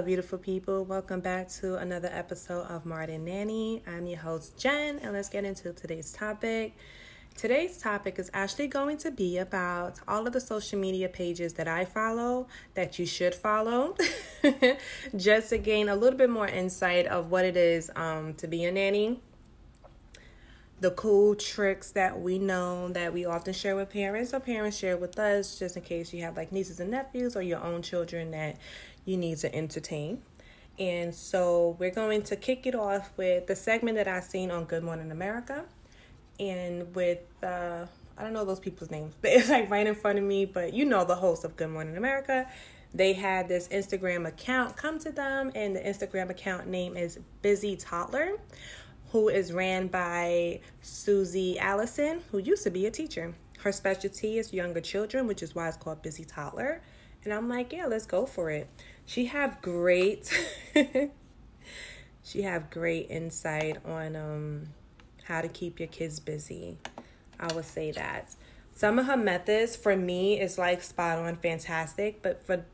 Hello, beautiful people. Welcome back to another episode of My Nanny. I'm your host, Jen, and let's get into today's topic. Today's topic is actually going to be about all of the social media pages that I follow that you should follow just to gain a little bit more insight of what it is to be a nanny. The cool tricks that we know that we often share with parents or parents share with us, just in case you have like nieces and nephews or your own children that you need to entertain. And so we're going to kick it off with the segment that I've seen on Good Morning America, and with I don't know those people's names, but it's like right in front of me, but you know, the host of Good Morning America. They had this Instagram account come to them, and the Instagram account name is Busy Toddler, who is ran by Susie Allison, who used to be a teacher. Her specialty is younger children, which is why it's called Busy Toddler. And I'm like, yeah, let's go for it. She have great insight on how to keep your kids busy. I would say that some of her methods for me is like spot on, fantastic, but for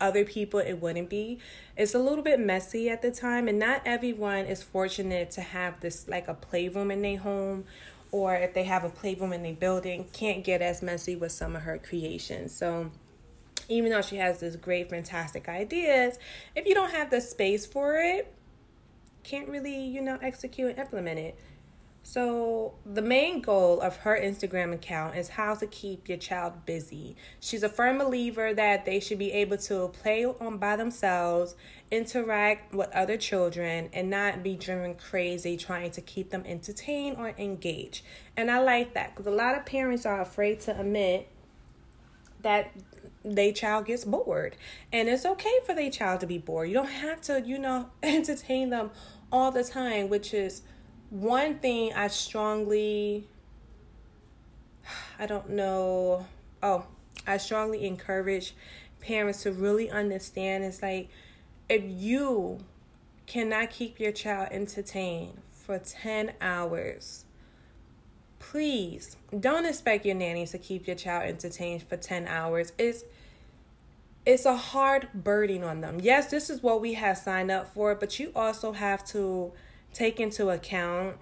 other people it wouldn't be. It's a little bit messy at the time, and not everyone is fortunate to have this, like a playroom in their home, or if they have a playroom in their building, can't get as messy with some of her creations. So even though she has this great, fantastic ideas, if you don't have the space for it, can't really, execute and implement it. So the main goal of her Instagram account is how to keep your child busy. She's a firm believer that they should be able to play on by themselves, interact with other children, and not be driven crazy trying to keep them entertained or engaged. And I like that, because a lot of parents are afraid to admit that their child gets bored. And it's okay for their child to be bored. You don't have to, entertain them all the time, which is one thing I strongly encourage parents to really understand. It's like, if you cannot keep your child entertained for 10 hours, please don't expect your nannies to keep your child entertained for 10 hours. It's a hard burden on them. Yes, this is what we have signed up for, but you also have to take into account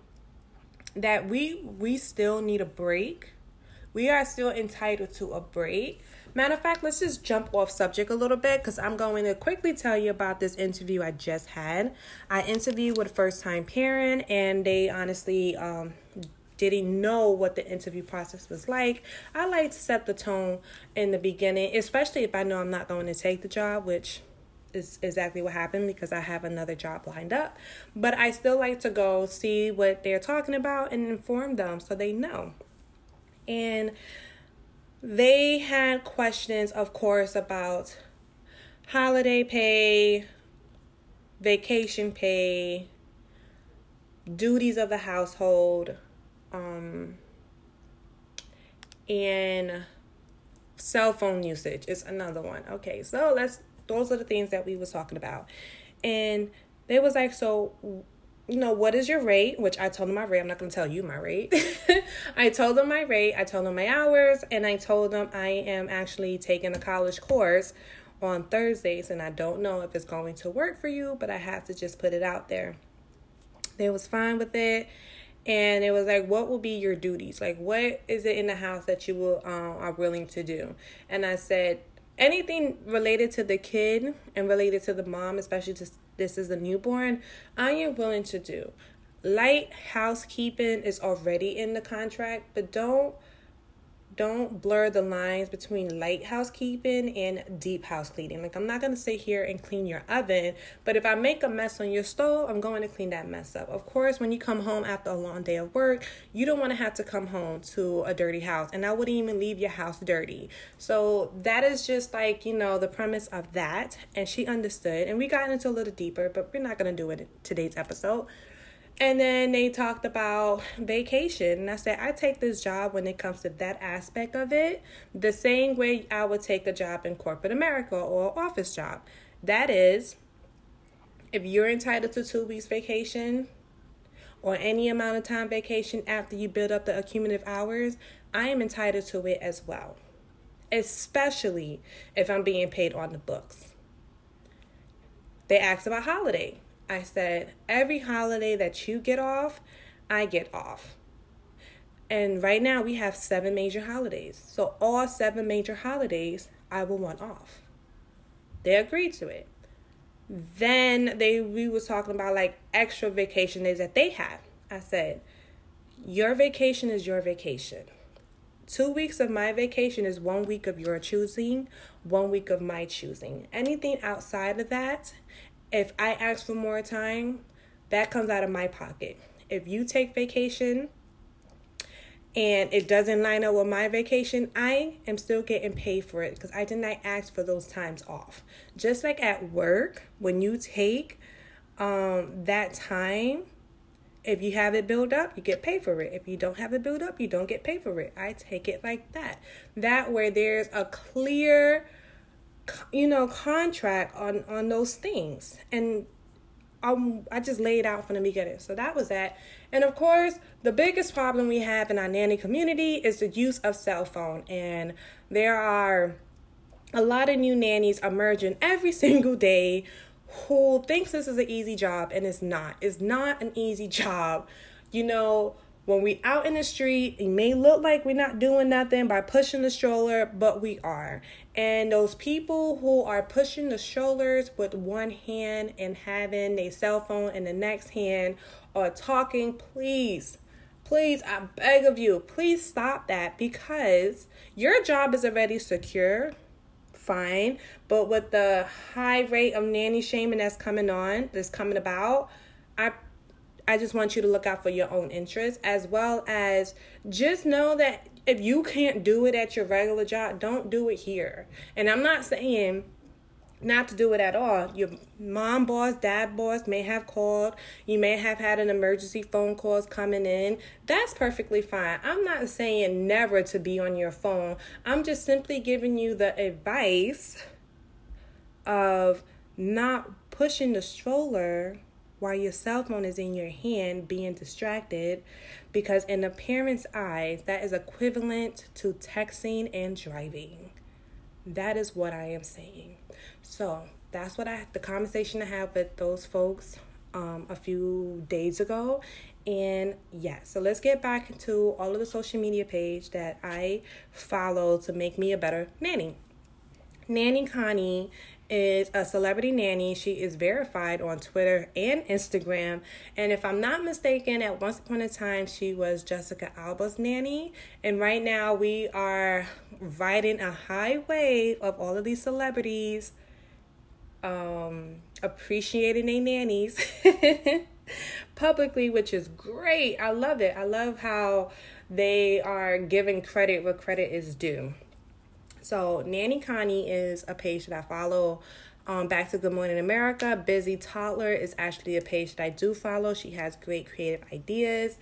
that we still need a break. We are still entitled to a break. Matter of fact, let's just jump off subject a little bit, because I'm going to quickly tell you about this interview I just had. I interviewed with a first-time parent, and they honestly didn't know what the interview process was like. I like to set the tone in the beginning, especially if I know I'm not going to take the job, which is exactly what happened, because I have another job lined up. But I still like to go see what they're talking about and inform them so they know. And they had questions, of course, about holiday pay, vacation pay, duties of the household, and cell phone usage is another one. Okay, so those are the things that we was talking about. And they was like, so, what is your rate? Which I told them my rate. I'm not going to tell you my rate. I told them my rate. I told them my hours. And I told them I am actually taking a college course on Thursdays. And I don't know if it's going to work for you, but I have to just put it out there. They was fine with it. And it was like, what will be your duties? Like, what is it in the house that you will are willing to do? And I said, anything related to the kid and related to the mom, especially to this is a newborn, I am willing to do. Light housekeeping is already in the contract, but don't blur the lines between light housekeeping and deep house cleaning. Like, I'm not going to sit here and clean your oven, but if I make a mess on your stove, I'm going to clean that mess up. Of course, when you come home after a long day of work, you don't want to have to come home to a dirty house, and I wouldn't even leave your house dirty. So that is just like, the premise of that. And she understood, and we got into a little deeper, but we're not going to do it in today's episode. And then they talked about vacation. And I said, I take this job when it comes to that aspect of it the same way I would take a job in corporate America or office job. That is, if you're entitled to 2 weeks vacation or any amount of time vacation after you build up the accumulative hours, I am entitled to it as well, especially if I'm being paid on the books. They asked about holiday. I said, every holiday that you get off, I get off. And right now we have 7 major holidays. So all 7 major holidays, I will want off. They agreed to it. Then we was talking about like extra vacation days that they have. I said, your vacation is your vacation. 2 weeks of my vacation is 1 week of your choosing, 1 week of my choosing. Anything outside of that, if I ask for more time, that comes out of my pocket. If you take vacation and it doesn't line up with my vacation, I am still getting paid for it because I did not ask for those times off. Just like at work, when you take that time, if you have it built up, you get paid for it. If you don't have it built up, you don't get paid for it. I take it like that. That way there's a clear, contract on those things. And I just laid out from the beginning. So that was that. And of course, the biggest problem we have in our nanny community is the use of cell phone. And there are a lot of new nannies emerging every single day who thinks this is an easy job, and it's not. It's not an easy job. When we out in the street, it may look like we're not doing nothing by pushing the stroller, but we are. And those people who are pushing the strollers with one hand and having their cell phone in the next hand or talking, please, I beg of you, please stop that, because your job is already secure. Fine, but with the high rate of nanny shaming that's coming about, I just want you to look out for your own interests, as well as just know that if you can't do it at your regular job, don't do it here. And I'm not saying not to do it at all. Your mom boss, dad boss may have called. You may have had an emergency phone calls coming in. That's perfectly fine. I'm not saying never to be on your phone. I'm just simply giving you the advice of not pushing the stroller while your cell phone is in your hand, being distracted, because in a parent's eyes, that is equivalent to texting and driving. That is what I am saying. So that's what the conversation I had with those folks a few days ago. And yeah, so let's get back to all of the social media page that I follow to make me a better nanny. Nanny Connie is a celebrity nanny. She is verified on Twitter and Instagram. And if I'm not mistaken, at once upon a time, she was Jessica Alba's nanny. And right now we are riding a high wave of all of these celebrities appreciating their nannies publicly, which is great. I love it. I love how they are giving credit where credit is due. So Nanny Connie is a page that I follow. Back to Good Morning America. Busy Toddler is actually a page that I do follow. She has great creative ideas.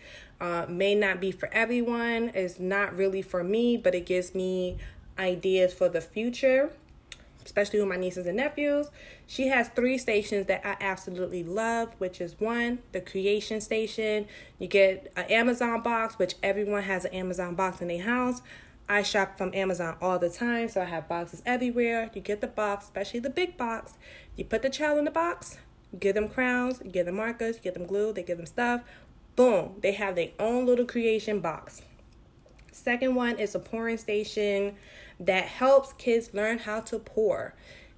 May not be for everyone. It's not really for me, but it gives me ideas for the future, especially with my nieces and nephews. She has 3 stations that I absolutely love, which is 1, the creation station. You get an Amazon box, which everyone has an Amazon box in their house. I shop from Amazon all the time, so I have boxes everywhere. You get the box, especially the big box. You put the child in the box, you give them crowns, you give them markers, you give them glue, they give them stuff. Boom, they have their own little creation box. Second one is a pouring station that helps kids learn how to pour.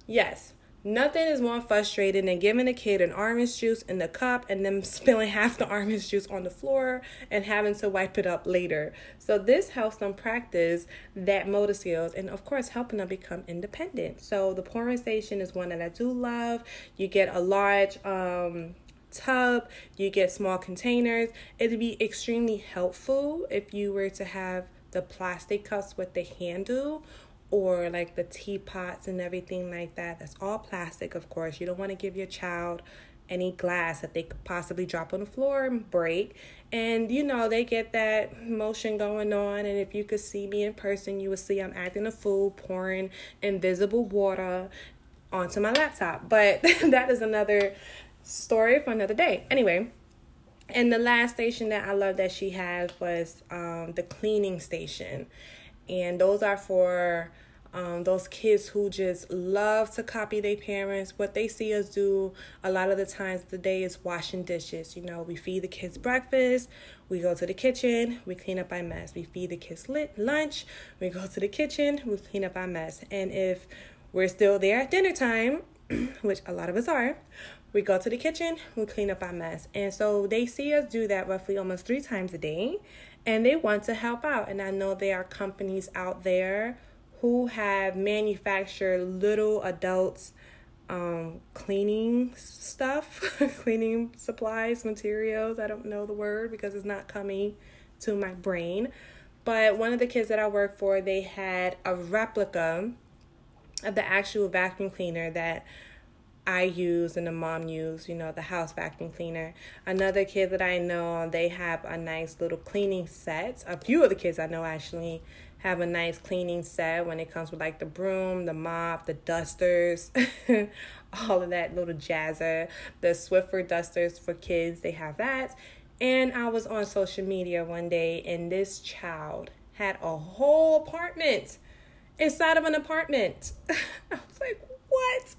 Yes, nothing is more frustrating than giving a kid an orange juice in the cup and them spilling half the orange juice on the floor and having to wipe it up later. So this helps them practice that motor skills and, of course, helping them become independent. So the pouring station is one that I do love. You get a large tub. You get small containers. It would be extremely helpful if you were to have the plastic cups with the handle, or like the teapots and everything like that. That's all plastic, of course. You don't want to give your child any glass that they could possibly drop on the floor and break. And, they get that motion going on. And if you could see me in person, you would see I'm acting a fool, pouring invisible water onto my laptop. But that is another story for another day. Anyway, and the last station that I love that she has was the cleaning station. And those are for Those kids who just love to copy their parents. What they see us do a lot of the times today is washing dishes. You know, we feed the kids breakfast, we go to the kitchen, we clean up our mess. We feed the kids lunch, we go to the kitchen, we clean up our mess. And if we're still there at dinner time, which a lot of us are, we go to the kitchen, we clean up our mess. And so they see us do that roughly almost 3 times a day, and they want to help out. And I know there are companies out there who have manufactured little adults cleaning stuff, cleaning supplies, materials. I don't know the word because it's not coming to my brain. But one of the kids that I work for, they had a replica of the actual vacuum cleaner that I use and the mom used, you know, the house vacuum cleaner. Another kid that I know, they have a nice little cleaning set. A few of the kids I know actually have a nice cleaning set when it comes with like the broom, the mop, the dusters, all of that little jazzer. The Swiffer dusters for kids, they have that. And I was on social media one day and this child had a whole apartment inside of an apartment. I was like, what?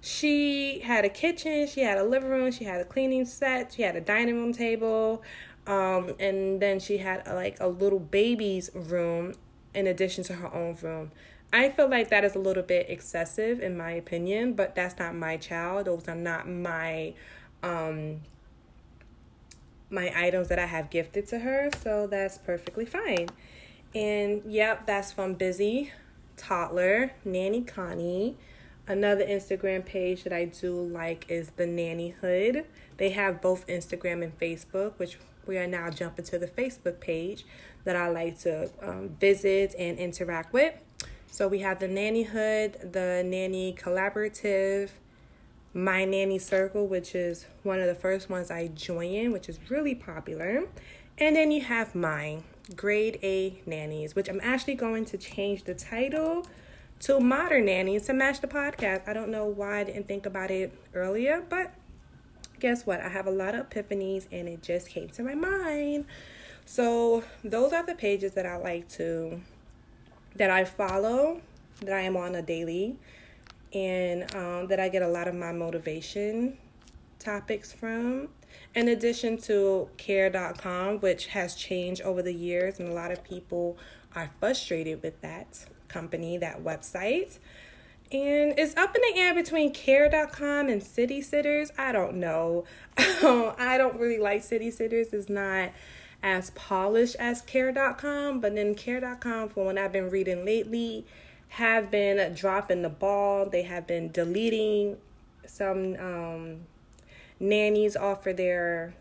She had a kitchen, she had a living room, she had a cleaning set, she had a dining room table, and then she had like a little baby's room in addition to her own room. I feel like that is a little bit excessive in my opinion, but that's not my child. Those are not my my items that I have gifted to her, so that's perfectly fine. And yep, that's from Busy Toddler, Nanny Connie. Another Instagram page that I do like is The Nanny Hood. They have both Instagram and Facebook, which we are now jumping to the Facebook page that I like to visit and interact with. So we have The Nanny Hood, The Nanny Collaborative, My Nanny Circle, which is one of the first ones I joined, which is really popular. And then you have mine, Grade A Nannies, which I'm actually going to change the title to Modern Nannies to match the podcast. I don't know why I didn't think about it earlier, but guess what? I have a lot of epiphanies and it just came to my mind. So those are the pages that I like to, that I follow, that I am on a daily, and that I get a lot of my motivation topics from. In addition to care.com, which has changed over the years, and a lot of people are frustrated with that company, that website. And it's up in the air between care.com and City Sitters. I don't know. I don't really like City Sitters. It's not as polished as care.com, but then care.com, for what I've been reading lately, have been dropping the ball. They have been deleting some nannies off of their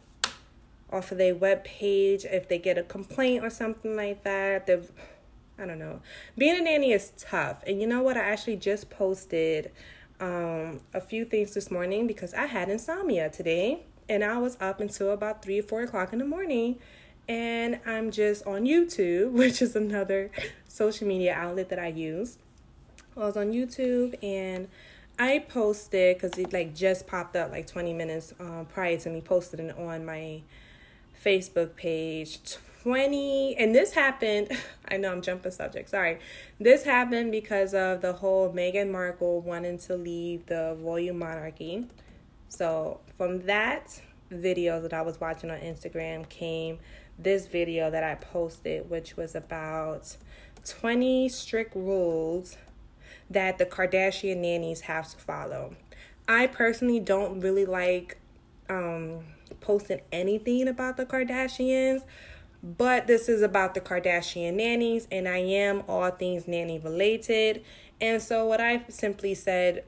web page if they get a complaint or something like that. I don't know. Being a nanny is tough. And you know what? I actually just posted a few things this morning because I had insomnia today. And I was up until about 3 or 4 o'clock in the morning. And I'm just on YouTube, which is another social media outlet that I use. I was on YouTube and I posted, because it like just popped up like 20 minutes prior to me posting it on my Facebook page. 20, and this happened, I know I'm jumping subject, sorry. This happened because of the whole Meghan Markle wanting to leave the royal monarchy. So from that video that I was watching on Instagram came this video that I posted, which was about 20 strict rules that the Kardashian nannies have to follow. I personally don't really like posting anything about the Kardashians, but this is about the Kardashian nannies, and I am all things nanny related. And so what I simply said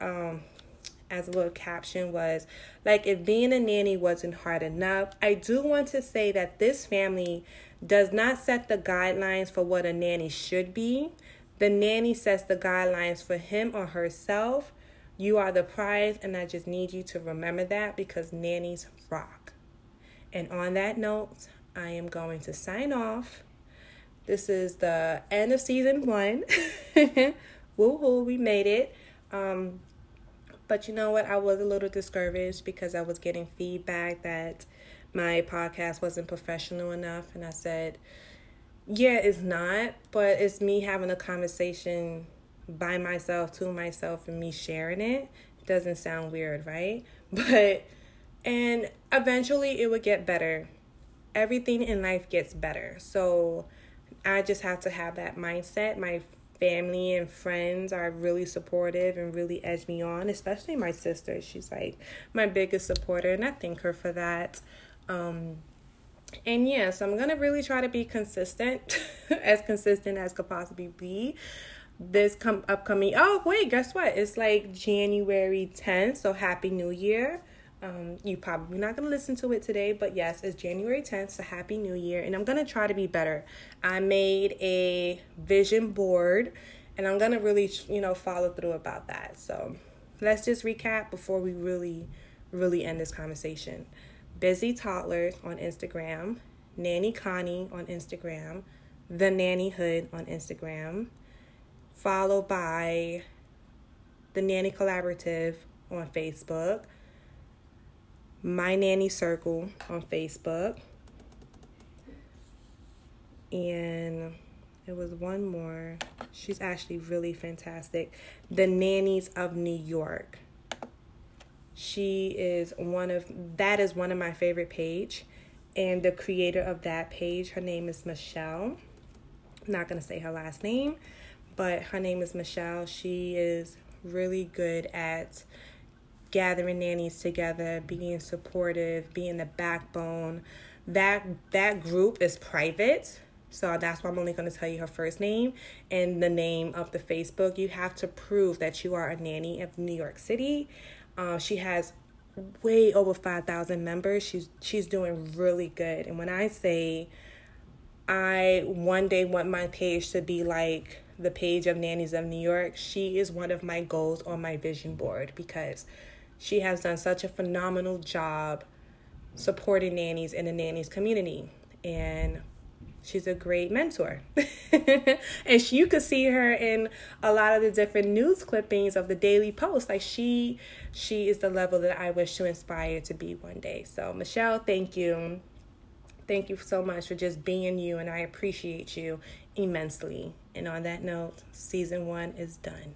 as a little caption was, like, if being a nanny wasn't hard enough, I do want to say that this family does not set the guidelines for what a nanny should be. The nanny sets the guidelines for him or herself. You are the prize, and I just need you to remember that because nannies rock. And on that note, I am going to sign off. This is the end of season 1. Woohoo, we made it. But you know what? I was a little discouraged because I was getting feedback that my podcast wasn't professional enough. And I said, yeah, it's not, but it's me having a conversation by myself, to myself, and me sharing it doesn't sound weird, right? But, and eventually it would get better. Everything in life gets better. So I just have to have that mindset. My family and friends are really supportive and really edge me on, especially my sister. She's like my biggest supporter, and I thank her for that. And yeah, so I'm going to really try to be consistent, as consistent as could possibly be. This upcoming, oh wait, guess what? It's like January 10th, so Happy New Year. You probably not going to listen to it today, but yes, it's January 10th, so Happy New Year. And I'm going to try to be better. I made a vision board, and I'm going to really, you know, follow through about that. So let's just recap before we really end this conversation. Busy Toddlers on Instagram, Nanny Connie on Instagram, The Nanny Hood on Instagram, followed by The Nanny Collaborative on Facebook, My Nanny Circle on Facebook, and there was one more. She's actually really fantastic. The Nannies of New York. She is one of my favorite page, and the creator of that page, her name is Michelle. I'm not going to say her last name, but her name is Michelle. She is really good at gathering nannies together, being supportive, being the backbone. That group is private, so that's why I'm only going to tell you her first name and the name of the Facebook. You have to prove that you are a nanny of New York City. She has way over 5,000 members. She's doing really good. And when I say I one day want my page to be like the page of Nannies of New York, she is one of my goals on my vision board, because she has done such a phenomenal job supporting nannies in the nannies community. And she's a great mentor. And you could see her in a lot of the different news clippings of the Daily Post. Like she is the level that I wish to inspire to be one day. So Michelle, thank you. Thank you so much for just being you, and I appreciate you immensely. And on that note, season 1 is done.